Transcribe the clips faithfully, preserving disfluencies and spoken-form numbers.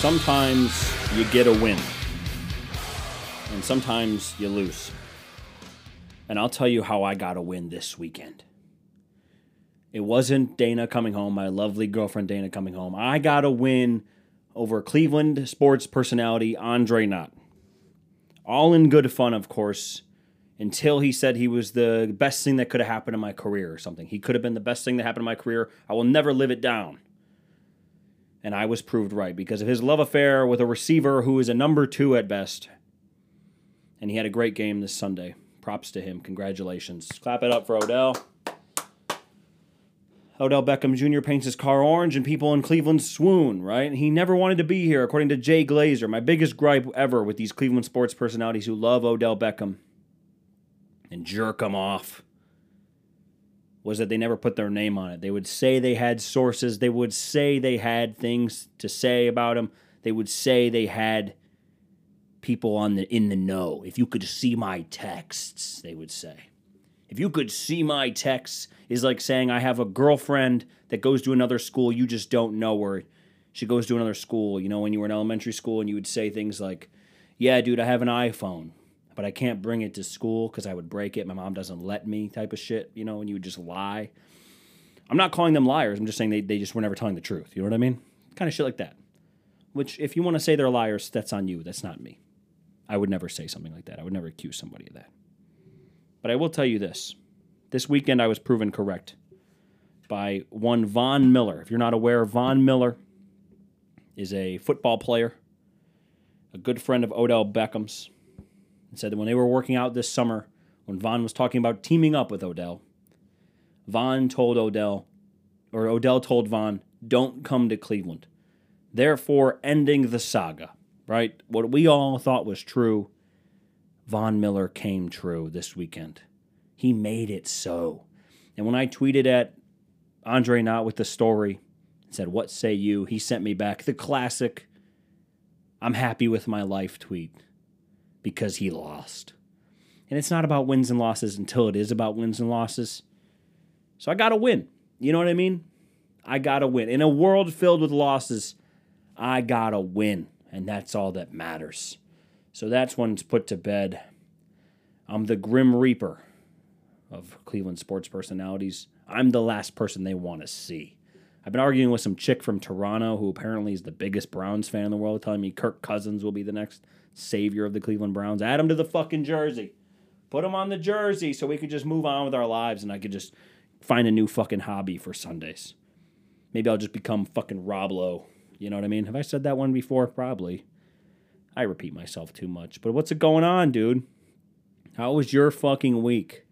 sometimes you get a win, and sometimes you lose. And I'll tell you how I got a win this weekend. It wasn't Dana coming home, my lovely girlfriend Dana coming home. I got a win over Cleveland sports personality Andre Knott. All in good fun, of course, until he said he was the best thing that could have happened in my career or something. He could have been the best thing that happened in my career. I will never live it down. And I was proved right because of his love affair with a receiver who is a number two at best. And he had a great game this Sunday. Props to him. Congratulations. Clap it up for Odell. Odell Beckham Junior paints his car orange and people in Cleveland swoon, right? He never wanted to be here, according to Jay Glazer. My biggest gripe ever with these Cleveland sports personalities who love Odell Beckham and jerk him off was that they never put their name on it. They would say they had sources. They would say they had things to say about him. They would say they had people on the in the know. If you could see my texts, they would say. If you could see my texts is like saying I have a girlfriend that goes to another school. You just don't know her. She goes to another school. You know, when you were in elementary school and you would say things like, yeah, dude, I have an iPhone, but I can't bring it to school because I would break it. My mom doesn't let me type of shit, you know, and you would just lie. I'm not calling them liars. I'm just saying they, they just were never telling the truth. You know what I mean? Kind of shit like that. Which if you want to say they're liars, that's on you. That's not me. I would never say something like that. I would never accuse somebody of that. But I will tell you this. This weekend I was proven correct by one Von Miller. If you're not aware, Von Miller is a football player, a good friend of Odell Beckham's, and said that when they were working out this summer, when Von was talking about teaming up with Odell, Von told Odell, or Odell told Von, don't come to Cleveland, therefore ending the saga, right? What we all thought was true, Von Miller came true this weekend. He made it so. And when I tweeted at Andre Knott with the story and said, what say you? He sent me back the classic, I'm happy with my life tweet because he lost. And it's not about wins and losses until it is about wins and losses. So I got to win. You know what I mean? I got to win. In a world filled with losses, I got to win. And that's all that matters. So that's one's put to bed. I'm the Grim Reaper of Cleveland sports personalities. I'm the last person they want to see. I've been arguing with some chick from Toronto who apparently is the biggest Browns fan in the world, telling me Kirk Cousins will be the next savior of the Cleveland Browns. Add him to the fucking jersey. Put him on the jersey so we could just move on with our lives and I could just find a new fucking hobby for Sundays. Maybe I'll just become fucking Rob Lowe. You know what I mean? Have I said that one before? Probably. I repeat myself too much, but what's going on, dude? How was your fucking week?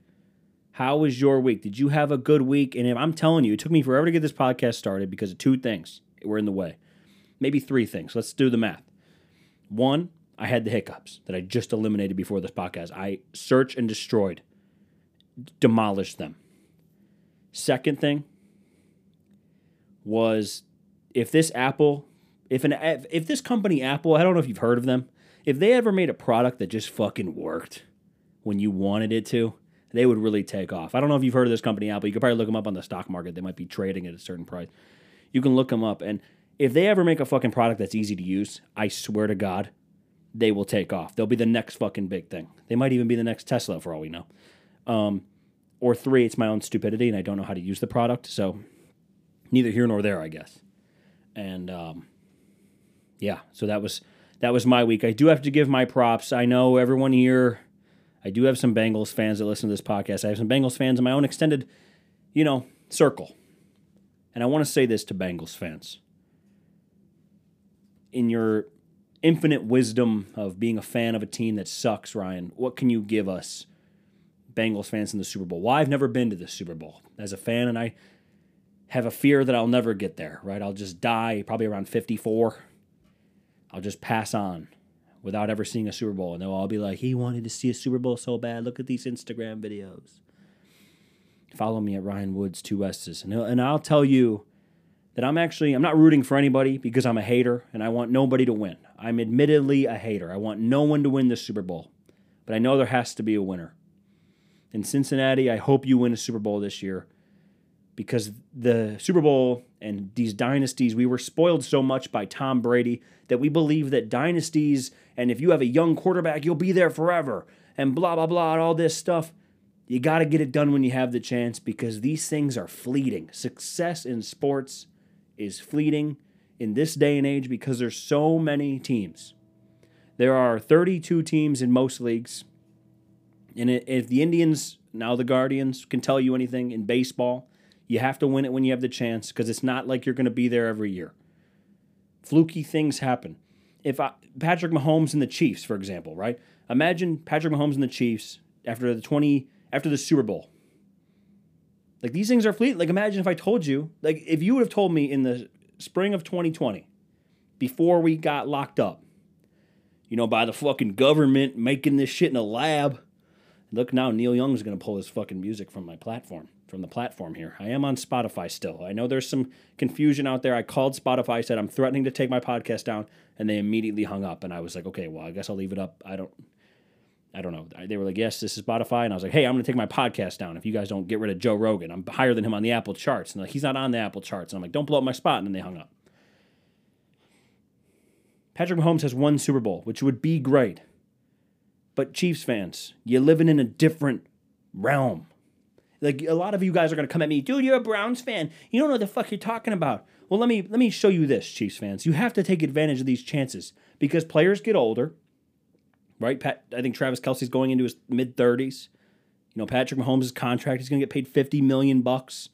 How was your week? Did you have a good week? And if I'm telling you, it took me forever to get this podcast started because of two things were in the way. Maybe three things. Let's do the math. One, I had the hiccups that I just eliminated before this podcast. I searched and destroyed, demolished them. Second thing was if this Apple... If an if this company, Apple, I don't know if you've heard of them, if they ever made a product that just fucking worked when you wanted it to, they would really take off. I don't know if you've heard of this company, Apple. You could probably look them up on the stock market. They might be trading at a certain price. You can look them up. And if they ever make a fucking product that's easy to use, I swear to God, they will take off. They'll be the next fucking big thing. They might even be the next Tesla for all we know. Um, or three, it's my own stupidity and I don't know how to use the product. So neither here nor there, I guess. And... um Yeah, so that was that was my week. I do have to give my props. I know everyone here, I do have some Bengals fans that listen to this podcast. I have some Bengals fans in my own extended, you know, circle. And I want to say this to Bengals fans. In your infinite wisdom of being a fan of a team that sucks, Ryan, what can you give us Bengals fans in the Super Bowl? Well, I've never been to the Super Bowl as a fan, and I have a fear that I'll never get there, right? I'll just die probably around fifty-four. I'll just pass on without ever seeing a Super Bowl. And they'll all be like, he wanted to see a Super Bowl so bad. Look at these Instagram videos. Follow me at Ryan Woods, two S's. And, and I'll tell you that I'm actually, I'm not rooting for anybody because I'm a hater and I want nobody to win. I'm admittedly a hater. I want no one to win this Super Bowl. But I know there has to be a winner. In Cincinnati, I hope you win a Super Bowl this year because the Super Bowl and these dynasties, we were spoiled so much by Tom Brady that we believe that dynasties, and if you have a young quarterback, you'll be there forever, and blah, blah, blah, and all this stuff. You got to get it done when you have the chance, because these things are fleeting. Success in sports is fleeting in this day and age because there's so many teams. There are thirty-two teams in most leagues, and if the Indians, now the Guardians, can tell you anything in baseball, you have to win it when you have the chance, because it's not like you're going to be there every year. Fluky things happen. If I, Patrick Mahomes and the Chiefs, for example, right? Imagine Patrick Mahomes and the Chiefs after the twenty after the Super Bowl. Like, these things are fleeting. Like, imagine if I told you, like, if you would have told me in the spring of twenty twenty, before we got locked up, you know, by the fucking government making this shit in a lab. Look, now Neil Young's going to pull his fucking music from my platform. From the platform here. I am on Spotify still. I know there's some confusion out there. I called Spotify, said I'm threatening to take my podcast down, and they immediately hung up. And I was like, okay, well, I guess I'll leave it up. I don't, I don't know. They were like, yes, this is Spotify. And I was like, hey, I'm going to take my podcast down if you guys don't get rid of Joe Rogan. I'm higher than him on the Apple charts. And like, he's not on the Apple charts. And I'm like, don't blow up my spot. And then they hung up. Patrick Mahomes has won Super Bowl, which would be great. But Chiefs fans, you're living in a different realm. Like, a lot of you guys are going to come at me, dude, you're a Browns fan. You don't know what the fuck you're talking about. Well, let me let me show you this, Chiefs fans. You have to take advantage of these chances because players get older, right? Pat, I think Travis Kelce's going into his mid-thirties. You know, Patrick Mahomes' contract, he's going to get paid fifty million dollars bucks.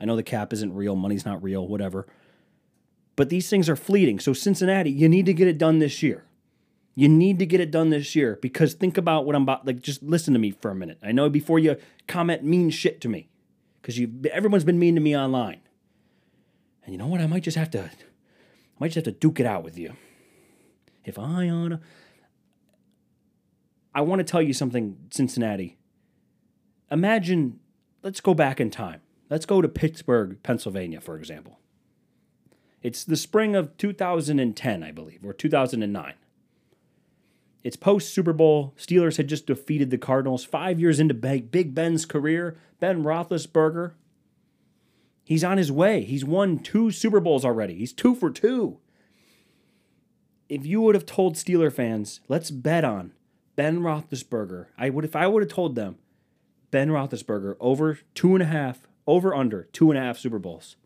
I know the cap isn't real. Money's not real, whatever. But these things are fleeting. So Cincinnati, you need to get it done this year. You need to get it done this year because think about what I'm about. Like, just listen to me for a minute. I know before you comment mean shit to me because you everyone's been mean to me online. And you know what? I might just have to, I might just have to duke it out with you. If I oughta, I want to tell you something, Cincinnati. Imagine, let's go back in time. Let's go to Pittsburgh, Pennsylvania, for example. It's the spring of two thousand ten, I believe, or two thousand nine. It's post-Super Bowl. Steelers had just defeated the Cardinals. Five years into Big Ben's career, Ben Roethlisberger, he's on his way. He's won two Super Bowls already. He's two for two. If you would have told Steeler fans, let's bet on Ben Roethlisberger, I would if I would have told them, Ben Roethlisberger over two and a half, over under two and a half Super Bowls,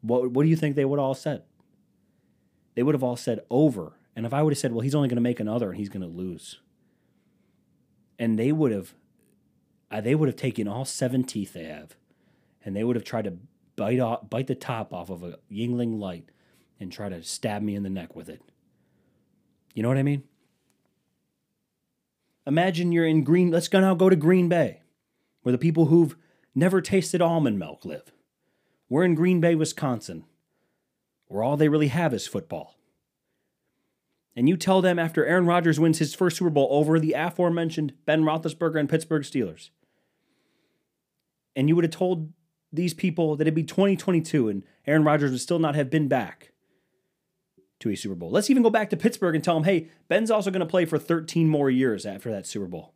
what, what do you think they would have all said? They would have all said over. And if I would have said, well, he's only going to make another and he's going to lose. And they would have uh, they would have taken all seven teeth they have and they would have tried to bite off, bite the top off of a Yingling light and try to stab me in the neck with it. You know what I mean? Imagine you're in Green... Let's go now go to Green Bay, where the people who've never tasted almond milk live. We're in Green Bay, Wisconsin, where all they really have is football. And you tell them after Aaron Rodgers wins his first Super Bowl over the aforementioned Ben Roethlisberger and Pittsburgh Steelers. And you would have told these people that it'd be twenty twenty-two and Aaron Rodgers would still not have been back to a Super Bowl. Let's even go back to Pittsburgh and tell them, hey, Ben's also going to play for thirteen more years after that Super Bowl.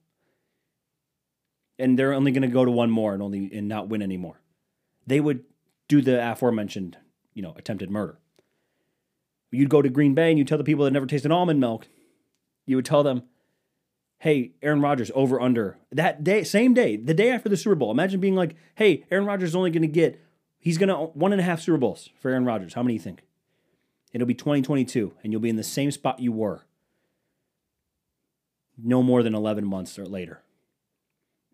And they're only going to go to one more and only and not win anymore. They would do the aforementioned, you know, attempted murder. You'd go to Green Bay and you tell the people that never tasted almond milk, you would tell them, hey, Aaron Rodgers, over, under. That day, same day, the day after the Super Bowl, imagine being like, hey, Aaron Rodgers is only going to get, he's going to, one and a half Super Bowls for Aaron Rodgers. How many do you think? It'll be twenty twenty-two and you'll be in the same spot you were no more than eleven months or later.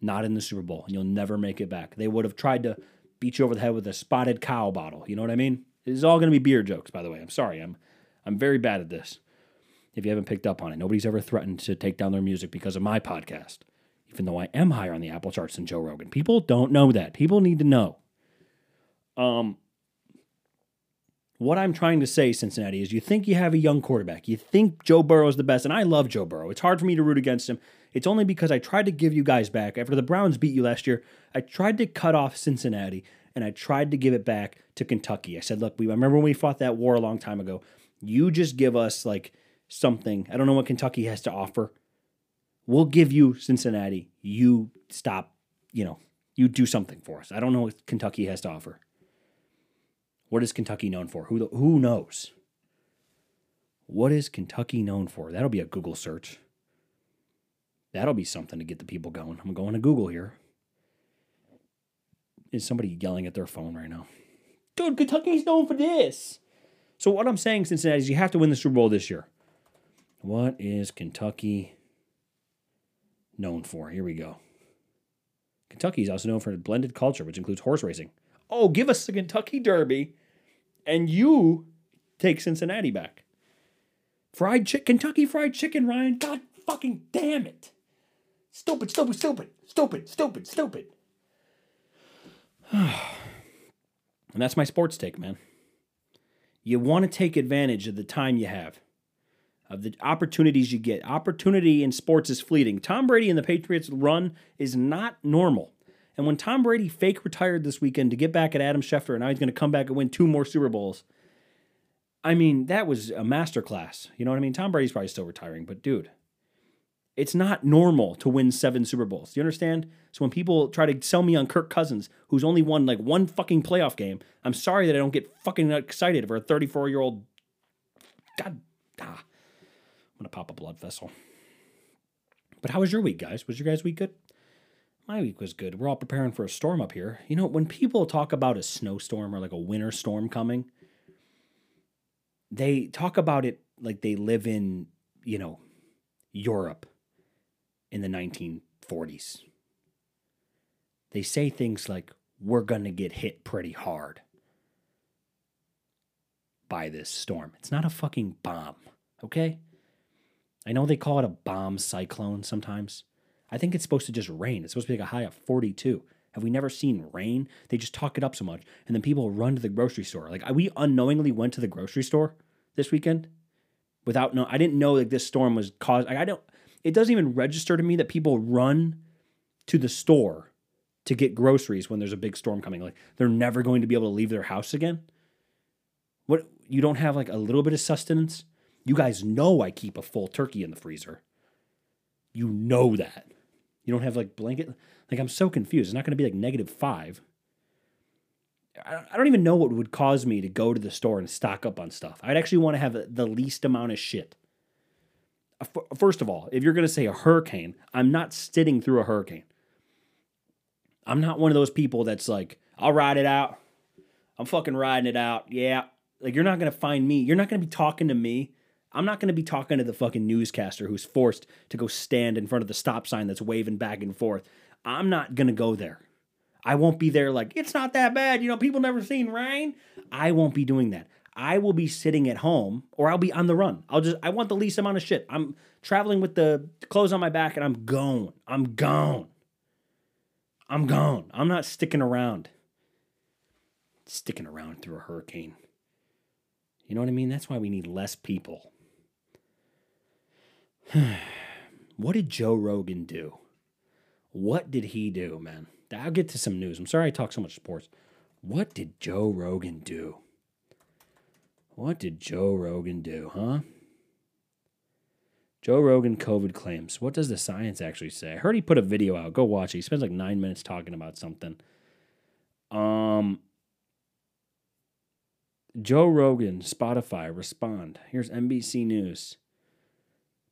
Not in the Super Bowl and you'll never make it back. They would have tried to beat you over the head with a spotted cow bottle. You know what I mean? It's all going to be beer jokes, by the way. I'm sorry. I'm I'm very bad at this. If you haven't picked up on it, nobody's ever threatened to take down their music because of my podcast, even though I am higher on the Apple charts than Joe Rogan. People don't know that. People need to know. Um, what I'm trying to say, Cincinnati, is you think you have a young quarterback. You think Joe Burrow is the best, and I love Joe Burrow. It's hard for me to root against him. It's only because I tried to give you guys back. After the Browns beat you last year, I tried to cut off Cincinnati, and I tried to give it back to Kentucky. I said, look, we remember when we fought that war a long time ago. You just give us, like, something. I don't know what Kentucky has to offer. We'll give you Cincinnati. You stop, you know, you do something for us. I don't know what Kentucky has to offer. What is Kentucky known for? Who who knows? What is Kentucky known for? That'll be a Google search. That'll be something to get the people going. I'm going to Google here. Is somebody yelling at their phone right now? Dude, Kentucky's known for this. So what I'm saying, Cincinnati, is you have to win the Super Bowl this year. What is Kentucky known for? Here we go. Kentucky is also known for a blended culture, which includes horse racing. Oh, give us the Kentucky Derby, and you take Cincinnati back. Fried chick, Kentucky Fried Chicken, Ryan. God fucking damn it. Stupid, stupid, stupid, stupid, stupid, stupid. And that's my sports take, man. You want to take advantage of the time you have, of the opportunities you get. Opportunity in sports is fleeting. Tom Brady and the Patriots' run is not normal. And when Tom Brady fake retired this weekend to get back at Adam Schefter, and now he's going to come back and win two more Super Bowls, I mean, that was a masterclass. You know what I mean? Tom Brady's probably still retiring, but dude, it's not normal to win seven Super Bowls. Do you understand? So when people try to sell me on Kirk Cousins, who's only won like one fucking playoff game, I'm sorry that I don't get fucking excited for a thirty-four-year-old... God, ah. I'm going to pop a blood vessel. But how was your week, guys? Was your guys' week good? My week was good. We're all preparing for a storm up here. You know, when people talk about a snowstorm or like a winter storm coming, they talk about it like they live in, you know, Europe in the nineteen forties. They say things like, we're going to get hit pretty hard by this storm. It's not a fucking bomb, okay? I know they call it a bomb cyclone sometimes. I think it's supposed to just rain. It's supposed to be like a high of forty-two. Have we never seen rain? They just talk it up so much. And then people run to the grocery store. Like, we unknowingly went to the grocery store this weekend without knowing. I didn't know like this storm was caused. Like, I don't, it doesn't even register to me that people run to the store to get groceries when there's a big storm coming. Like, they're never going to be able to leave their house again. What? You don't have like a little bit of sustenance? You guys know I keep a full turkey in the freezer. You know that. You don't have like blanket. Like, I'm so confused. It's not going to be like negative five. I don't even know what would cause me to go to the store and stock up on stuff. I'd actually want to have the least amount of shit. First of all, if you're going to say a hurricane, I'm not sitting through a hurricane. I'm not one of those people that's like, I'll ride it out. I'm fucking riding it out. Yeah. Like, you're not going to find me. You're not going to be talking to me. I'm not going to be talking to the fucking newscaster who's forced to go stand in front of the stop sign that's waving back and forth. I'm not going to go there. I won't be there like, it's not that bad. You know, people never seen rain. I won't be doing that. I will be sitting at home, or I'll be on the run. I'll just, I want the least amount of shit. I'm traveling with the clothes on my back and I'm gone. I'm gone. I'm gone. I'm not sticking around. Sticking around through a hurricane. You know what I mean? That's why we need less people. What did Joe Rogan do? What did he do, man? I'll get to some news. I'm sorry I talk so much sports. What did Joe Rogan do? What did Joe Rogan do, huh? Joe Rogan COVID claims. What does the science actually say? I heard he put a video out. Go watch it. He spends like nine minutes talking about something. Um... Joe Rogan, Spotify, respond. Here's N B C News.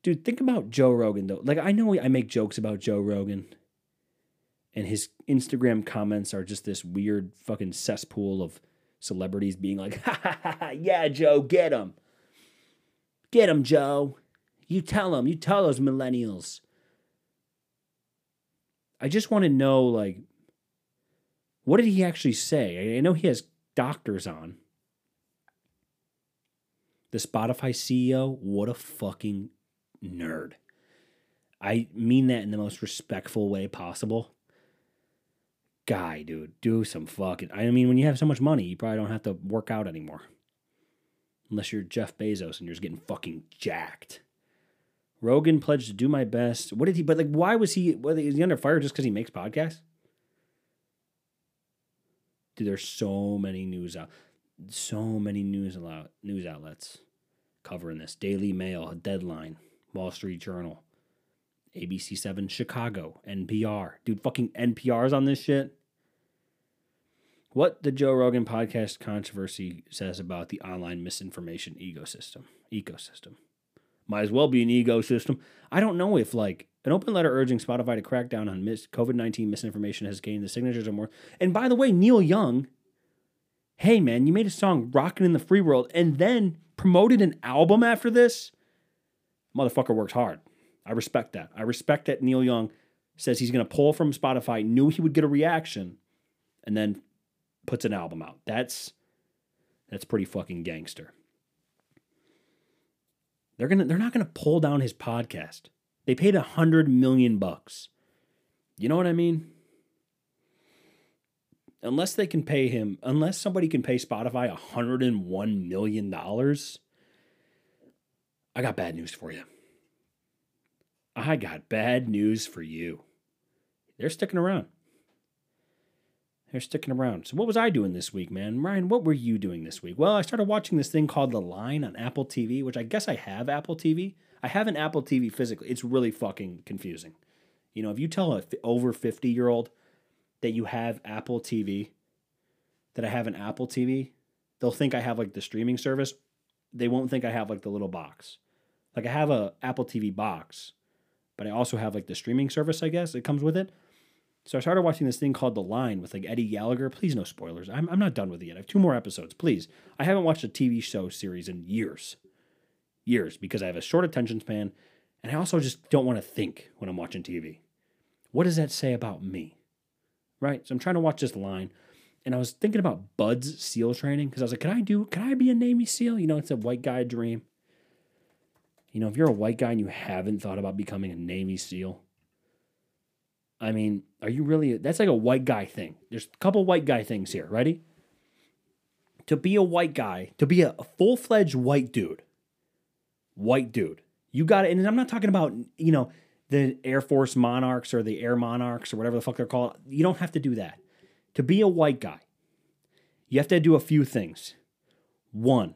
Dude, think about Joe Rogan, though. Like, I know I make jokes about Joe Rogan, and his Instagram comments are just this weird fucking cesspool of celebrities being like, ha, ha, ha, ha, yeah, Joe, get him. Get him, Joe. You tell him. You tell those millennials. I just want to know, like, what did he actually say? I know he has doctors on. The Spotify C E O, what a fucking nerd. I mean that in the most respectful way possible. Guy, dude, do some fucking... I mean, when you have so much money, you probably don't have to work out anymore. Unless you're Jeff Bezos and you're just getting fucking jacked. Rogan pledged to do my best. What did he... But, like, why was he... Was he under fire just because he makes podcasts? Dude, there's so many news out... So many news allow, news outlets covering this. Daily Mail, Deadline, Wall Street Journal, A B C seven Chicago, N P R. Dude, fucking N P R's on this shit. What the Joe Rogan podcast controversy says about the online misinformation ecosystem. Ecosystem. Might as well be an ecosystem. I don't know if, like, an open letter urging Spotify to crack down on mis- COVID nineteen misinformation has gained the signatures or more. And by the way, Neil Young, hey, man, you made a song, Rockin' in the Free World, and then promoted an album after this? Motherfucker works hard. I respect that. I respect that Neil Young says he's going to pull from Spotify, knew he would get a reaction, and then puts an album out. That's that's pretty fucking gangster. They're gonna they're not gonna pull down his podcast. They paid a hundred million bucks. You know what I mean? Unless they can pay him, unless somebody can pay Spotify a hundred and one million dollars, I got bad news for you. I got bad news for you. They're sticking around. They're sticking around. So what was I doing this week, man? Ryan, what were you doing this week? Well, I started watching this thing called The Line on Apple T V, which I guess I have Apple T V. I have an Apple T V physically. It's really fucking confusing. You know, if you tell an f- over fifty-year-old that you have Apple T V, that I have an Apple T V, they'll think I have, like, the streaming service. They won't think I have, like, the little box. Like, I have a Apple T V box, but I also have, like, the streaming service, I guess, that comes with it. So I started watching this thing called The Line with, like, Eddie Gallagher. Please, no spoilers. I'm I'm not done with it yet. I have two more episodes. Please. I haven't watched a T V show series in years. Years. Because I have a short attention span. And I also just don't want to think when I'm watching T V. What does that say about me? Right? So I'm trying to watch this Line. And I was thinking about Bud's SEAL training. Because I was like, can I do, can I be a Navy SEAL? You know, it's a white guy dream. You know, if you're a white guy and you haven't thought about becoming a Navy SEAL, I mean, are you really... That's like a white guy thing. There's a couple white guy things here. Ready? To be a white guy, to be a full-fledged white dude, white dude, you got to... And I'm not talking about, you know, the Air Force Monarchs or the Air Monarchs or whatever the fuck they're called. You don't have to do that. To be a white guy, you have to do a few things. One,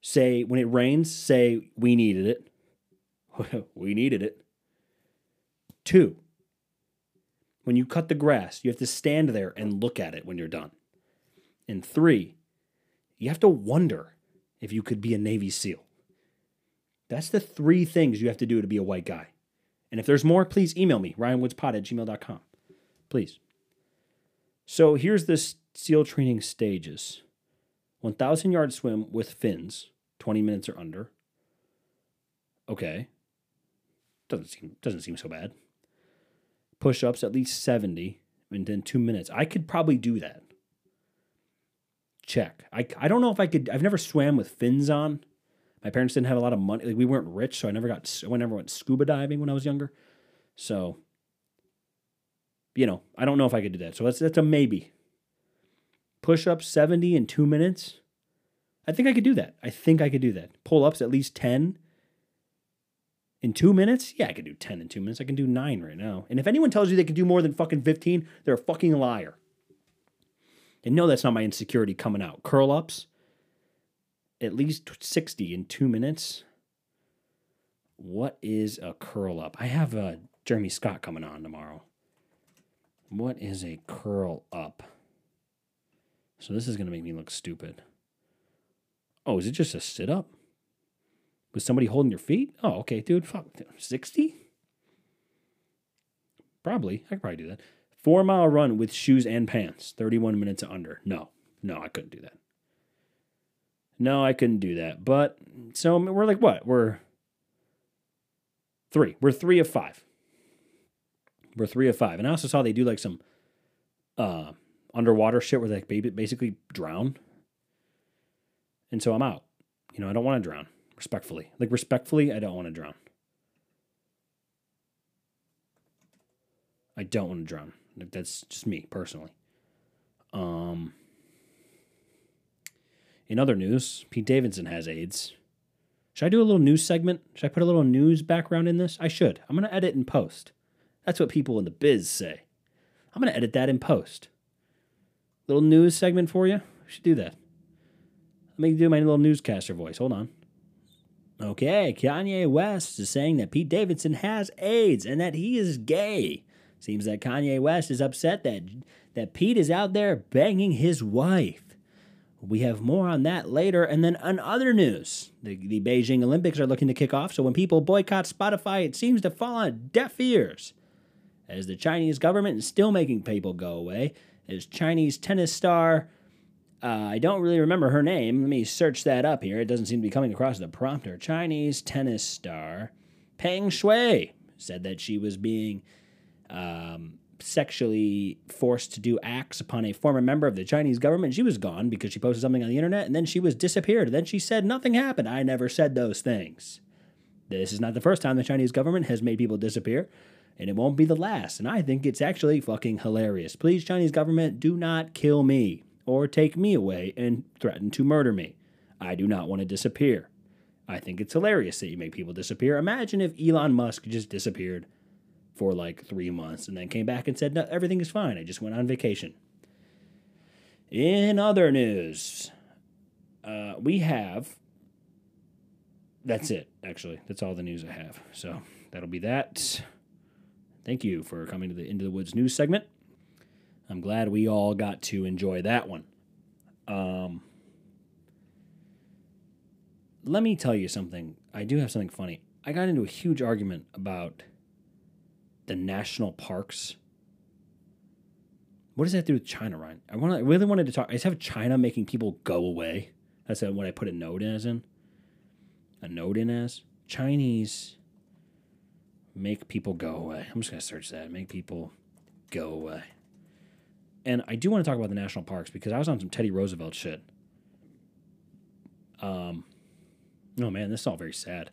say, when it rains, say, we needed it. We needed it. Two, when you cut the grass, you have to stand there and look at it when you're done. And three, you have to wonder if you could be a Navy SEAL. That's the three things you have to do to be a white guy. And if there's more, please email me, ryanwoodspod at gmail dot com. Please. So here's the SEAL training stages. one thousand yard swim with fins, twenty minutes or under. Okay. Doesn't seem, doesn't seem so bad. Push-ups, at least seventy, and then two minutes. I could probably do that. Check. I, I don't know if I could. I've never swam with fins on. My parents didn't have a lot of money. Like, we weren't rich, so I never got. I never went scuba diving when I was younger. So, you know, I don't know if I could do that. So that's that's a maybe. Push-ups, seventy in two minutes. I think I could do that. I think I could do that. Pull-ups, at least ten. In two minutes? Yeah, I can do ten in two minutes. I can do nine right now. And if anyone tells you they can do more than fucking fifteen, they're a fucking liar. And no, that's not my insecurity coming out. Curl-ups? At least sixty in two minutes? What is a curl-up? I have uh, Jeremy Scott coming on tomorrow. What is a curl-up? So this is going to make me look stupid. Oh, is it just a sit-up? Was somebody holding your feet? Oh, okay, dude. Fuck. sixty? Probably. I could probably do that. Four mile run with shoes and pants. thirty-one minutes under. No. No, I couldn't do that. No, I couldn't do that. But, so we're like what? We're three. We're three of five. We're three of five. And I also saw they do like some uh, underwater shit where they like basically drown. And so I'm out. You know, I don't want to drown. Respectfully. Like, respectfully, I don't want to drown. I don't want to drown. Like, that's just me, personally. Um. In other news, Pete Davidson has AIDS. Should I do a little news segment? Should I put a little news background in this? I should. I'm going to edit and post. That's what people in the biz say. I'm going to edit that in post. Little news segment for you? I should do that. Let me do my little newscaster voice. Hold on. Okay, Kanye West is saying that Pete Davidson has AIDS and that he is gay. Seems that Kanye West is upset that, that Pete is out there banging his wife. We have more on that later. And then on other news, the, the Beijing Olympics are looking to kick off, so when people boycott Spotify, it seems to fall on deaf ears, as the Chinese government is still making people go away, as Chinese tennis star, uh, I don't really remember her name. Let me search that up here. It doesn't seem to be coming across the prompter. Chinese tennis star Peng Shuai said that she was being um, sexually forced to do acts upon a former member of the Chinese government. She was gone because she posted something on the internet, and then she was disappeared. And then she said, nothing happened. I never said those things. This is not the first time the Chinese government has made people disappear, and it won't be the last. And I think it's actually fucking hilarious. Please, Chinese government, do not kill me or take me away and threaten to murder me. I do not want to disappear. I think it's hilarious that you make people disappear. Imagine if Elon Musk just disappeared for like three months and then came back and said, no, everything is fine. I just went on vacation. In other news, uh, we have... That's it, actually. That's all the news I have. So that'll be that. Thank you for coming to the Into the Woods news segment. I'm glad we all got to enjoy that one. Um, let me tell you something. I do have something funny. I got into a huge argument about the national parks. What does that do with China, Ryan? I, wanna, I really wanted to talk. I just have China making people go away. That's what I put a note as in. A note in as. Chinese... make people go away. I'm just going to search that. Make people go away. And I do want to talk about the national parks because I was on some Teddy Roosevelt shit. Um, oh, man, this is all very sad.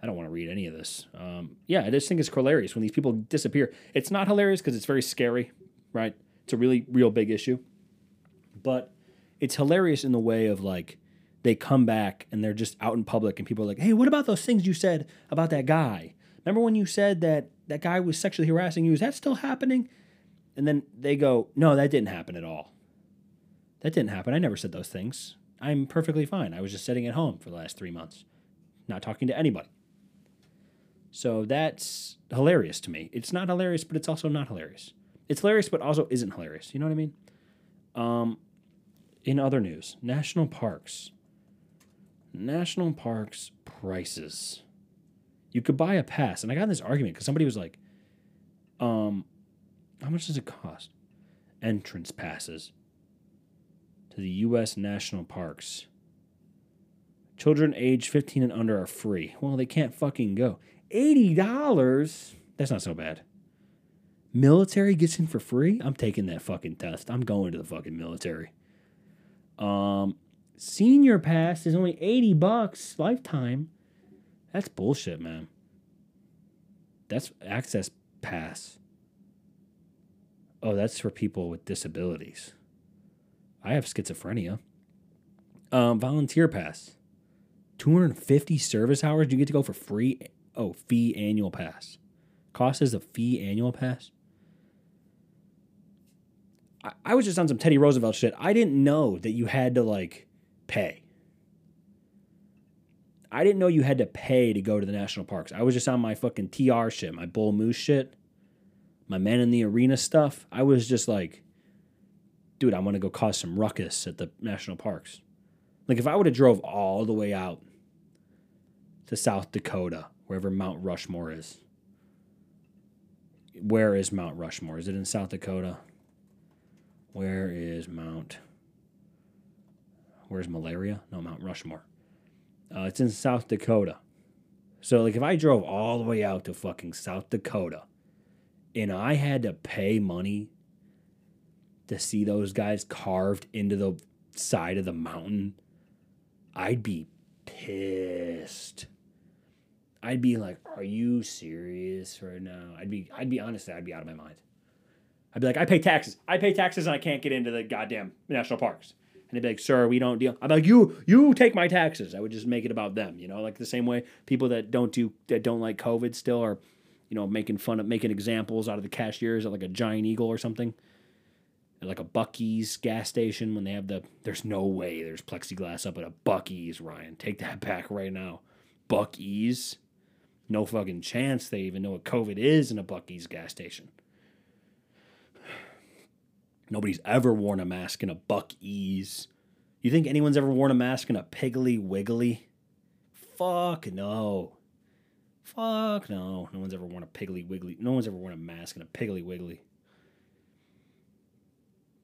I don't want to read any of this. Um, yeah, I just think it's hilarious when these people disappear. It's not hilarious because it's very scary, right? It's a really, real big issue. But it's hilarious in the way of, like, they come back and they're just out in public and people are like, hey, what about those things you said about that guy? Remember when you said that that guy was sexually harassing you? Is that still happening? And then they go, no, that didn't happen at all. That didn't happen. I never said those things. I'm perfectly fine. I was just sitting at home for the last three months, not talking to anybody. So that's hilarious to me. It's not hilarious, but it's also not hilarious. It's hilarious, but also isn't hilarious. You know what I mean? Um, in other news, national parks. National parks prices. You could buy a pass. And I got in this argument because somebody was like, um, how much does it cost? Entrance passes to the U S national parks. Children age fifteen and under are free. Well, they can't fucking go. eighty dollars? That's not so bad. Military gets in for free? I'm taking that fucking test. I'm going to the fucking military. Um, senior pass is only eighty bucks lifetime. That's bullshit, man. That's access pass. Oh, that's for people with disabilities. I have schizophrenia. Um, volunteer pass. two hundred fifty service hours. You get to go for free. Oh, fee annual pass. Cost is a fee annual pass. I, I was just on some Teddy Roosevelt shit. I didn't know that you had to, like, pay. I didn't know you had to pay to go to the national parks. I was just on my fucking T R shit, my Bull Moose shit, my Man in the Arena stuff. I was just like, dude, I'm going to go cause some ruckus at the national parks. Like, if I would have drove all the way out to South Dakota, wherever Mount Rushmore is. Where is Mount Rushmore? Is it in South Dakota? Where is Mount... Where's malaria? No, Mount Rushmore. Uh, it's in South Dakota. So, like, if I drove all the way out to fucking South Dakota and I had to pay money to see those guys carved into the side of the mountain, I'd be pissed. I'd be like, are you serious right now? I'd be, I'd be honest, I'd be out of my mind. I'd be like, I pay taxes. I pay taxes and I can't get into the goddamn national parks. And they'd be like, sir, we don't deal. I'm like, you, you take my taxes. I would just make it about them, you know, like the same way people that don't do, that don't like COVID still are, you know, making fun of, making examples out of the cashiers at like a Giant Eagle or something. At like a Buc-ee's gas station when they have the, there's no way there's plexiglass up at a Buc-ee's, Ryan. Take that back right now. Buc-ee's. No fucking chance they even know what COVID is in a Buc-ee's gas station. Nobody's ever worn a mask in a Buc-ee's. You think anyone's ever worn a mask in a Piggly Wiggly? Fuck no. Fuck no. No one's ever worn a Piggly Wiggly. No one's ever worn a mask in a Piggly Wiggly.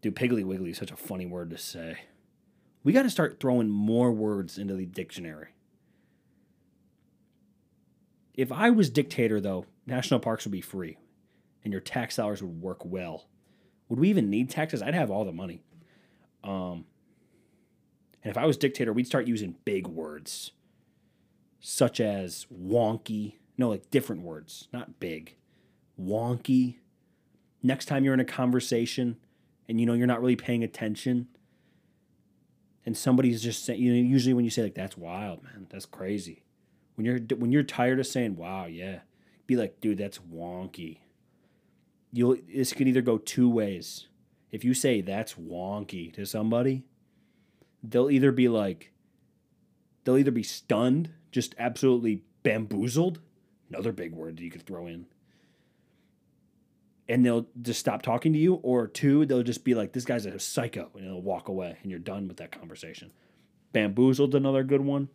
Dude, Piggly Wiggly is such a funny word to say. We got to start throwing more words into the dictionary. If I was dictator, though, national parks would be free, and your tax dollars would work well. Would we even need taxes? I'd have all the money. Um, and if I was dictator, we'd start using big words, such as wonky. No, like different words, not big. Wonky. Next time you're in a conversation and, you know, you're not really paying attention, and somebody's just saying, you know, usually when you say, like, that's wild, man, that's crazy. When you're when you're tired of saying, wow, yeah, be like, dude, that's wonky. You'll this could either go two ways. If you say that's wonky to somebody, they'll either be like, they'll either be stunned, just absolutely bamboozled, another big word that you could throw in, and they'll just stop talking to you, or two, they'll just be like, this guy's a psycho, and they'll walk away, and you're done with that conversation. Bamboozled, another good one.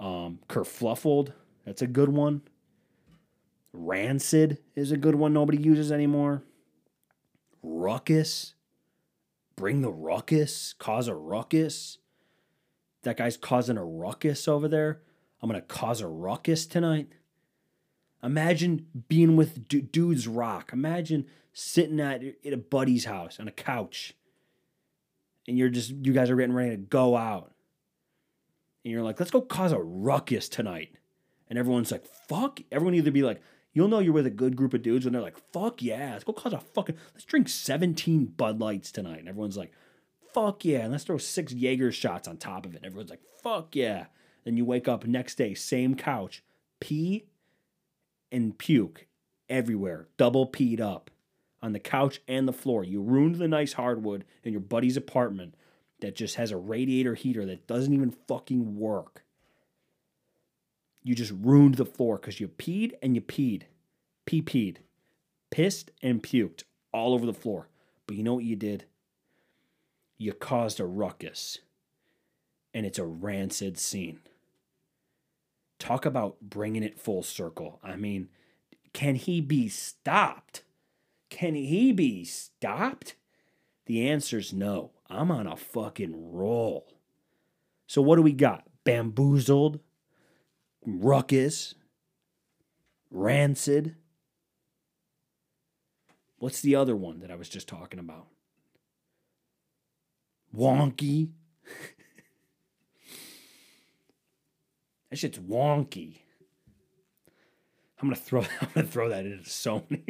Um, kerfluffled, that's a good one. Rancid is a good one nobody uses anymore. Ruckus. Bring the ruckus. Cause a ruckus. That guy's causing a ruckus over there. I'm going to cause a ruckus tonight. Imagine being with du- dudes rock. Imagine sitting at, at a buddy's house on a couch. And you're just, you guys are getting ready to go out. And you're like, let's go cause a ruckus tonight. And everyone's like, fuck. Everyone either be like, you'll know you're with a good group of dudes when they're like, fuck yeah, let's go cause a fucking, let's drink seventeen Bud Lights tonight. And everyone's like, fuck yeah. And let's throw six Jaeger shots on top of it. And everyone's like, fuck yeah. Then you wake up next day, same couch, pee and puke everywhere. Double peed up on the couch and the floor. You ruined the nice hardwood in your buddy's apartment that just has a radiator heater that doesn't even fucking work. You just ruined the floor because you peed and you peed. Pee peed. Pissed and puked all over the floor. But you know what you did? You caused a ruckus. And it's a rancid scene. Talk about bringing it full circle. I mean, can he be stopped? Can he be stopped? The answer's no. I'm on a fucking roll. So what do we got? Bamboozled. Ruckus. Rancid. What's the other one that I was just talking about? Wonky. That shit's wonky. I'm gonna throw I'm gonna throw that into so many.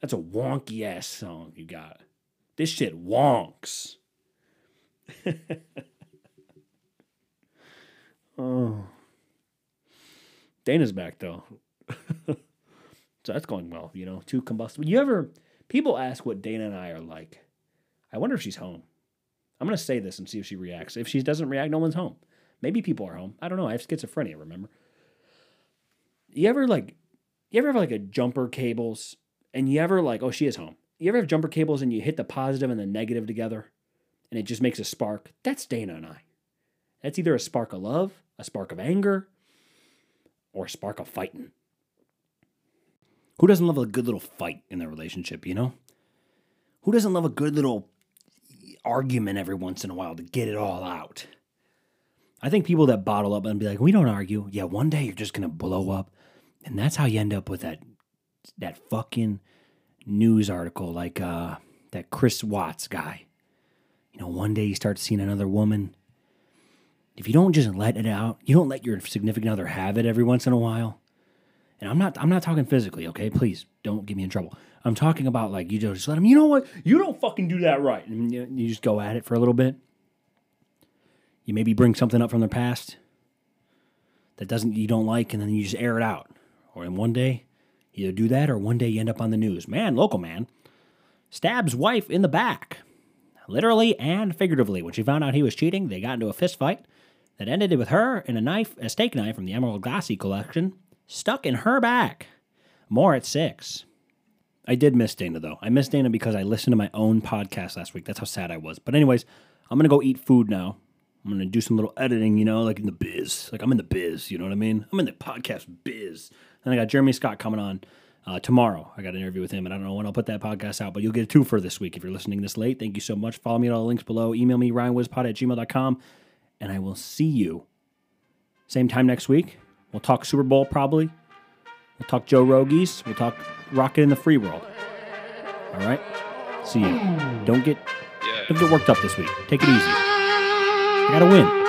That's a wonky ass song you got. This shit wonks. Oh, Dana's back though. So that's going well, you know. Two combustible. You ever, people ask what Dana and I are like. I wonder if she's home. I'm going to say this and see if she reacts. If she doesn't react, no one's home. Maybe people are home. I don't know. I have schizophrenia, remember? You ever like, you ever have like a jumper cables and you ever like, oh, she is home. You ever have jumper cables and you hit the positive and the negative together and it just makes a spark? That's Dana and I. That's either a spark of love, a spark of anger, or a spark of fighting. Who doesn't love a good little fight in their relationship, you know? Who doesn't love a good little argument every once in a while to get it all out? I think people that bottle up and be like, we don't argue. Yeah, one day you're just going to blow up. And that's how you end up with that that fucking news article like uh, that Chris Watts guy. You know, one day you start seeing another woman. If you don't just let it out, you don't let your significant other have it every once in a while. And I'm not I'm not talking physically, okay? Please, don't get me in trouble. I'm talking about, like, you just let them, you know what? You don't fucking do that right. And you just go at it for a little bit. You maybe bring something up from their past that doesn't you don't like, and then you just air it out. Or in one day, you either do that, or one day you end up on the news. Man, local man stabs wife in the back, literally and figuratively. When she found out he was cheating, they got into a fist fight. that ended with her and a knife, a steak knife from the Emerald Glassy collection, stuck in her back. More at six. I did miss Dana, though. I missed Dana because I listened to my own podcast last week. That's how sad I was. But anyways, I'm going to go eat food now. I'm going to do some little editing, you know, like in the biz. Like, I'm in the biz, you know what I mean? I'm in the podcast biz. And I got Jeremy Scott coming on uh, tomorrow. I got an interview with him, and I don't know when I'll put that podcast out, but you'll get a twofer this week if you're listening this late. Thank you so much. Follow me at all the links below. Email me, ryanwizpod at gmail dot com, and I will see you same time next week. We'll talk Super Bowl, probably. We'll talk Joe Rogies. We'll talk Rocket in the Free World. All right? See you. Don't get, don't get worked up this week. Take it easy. You gotta win.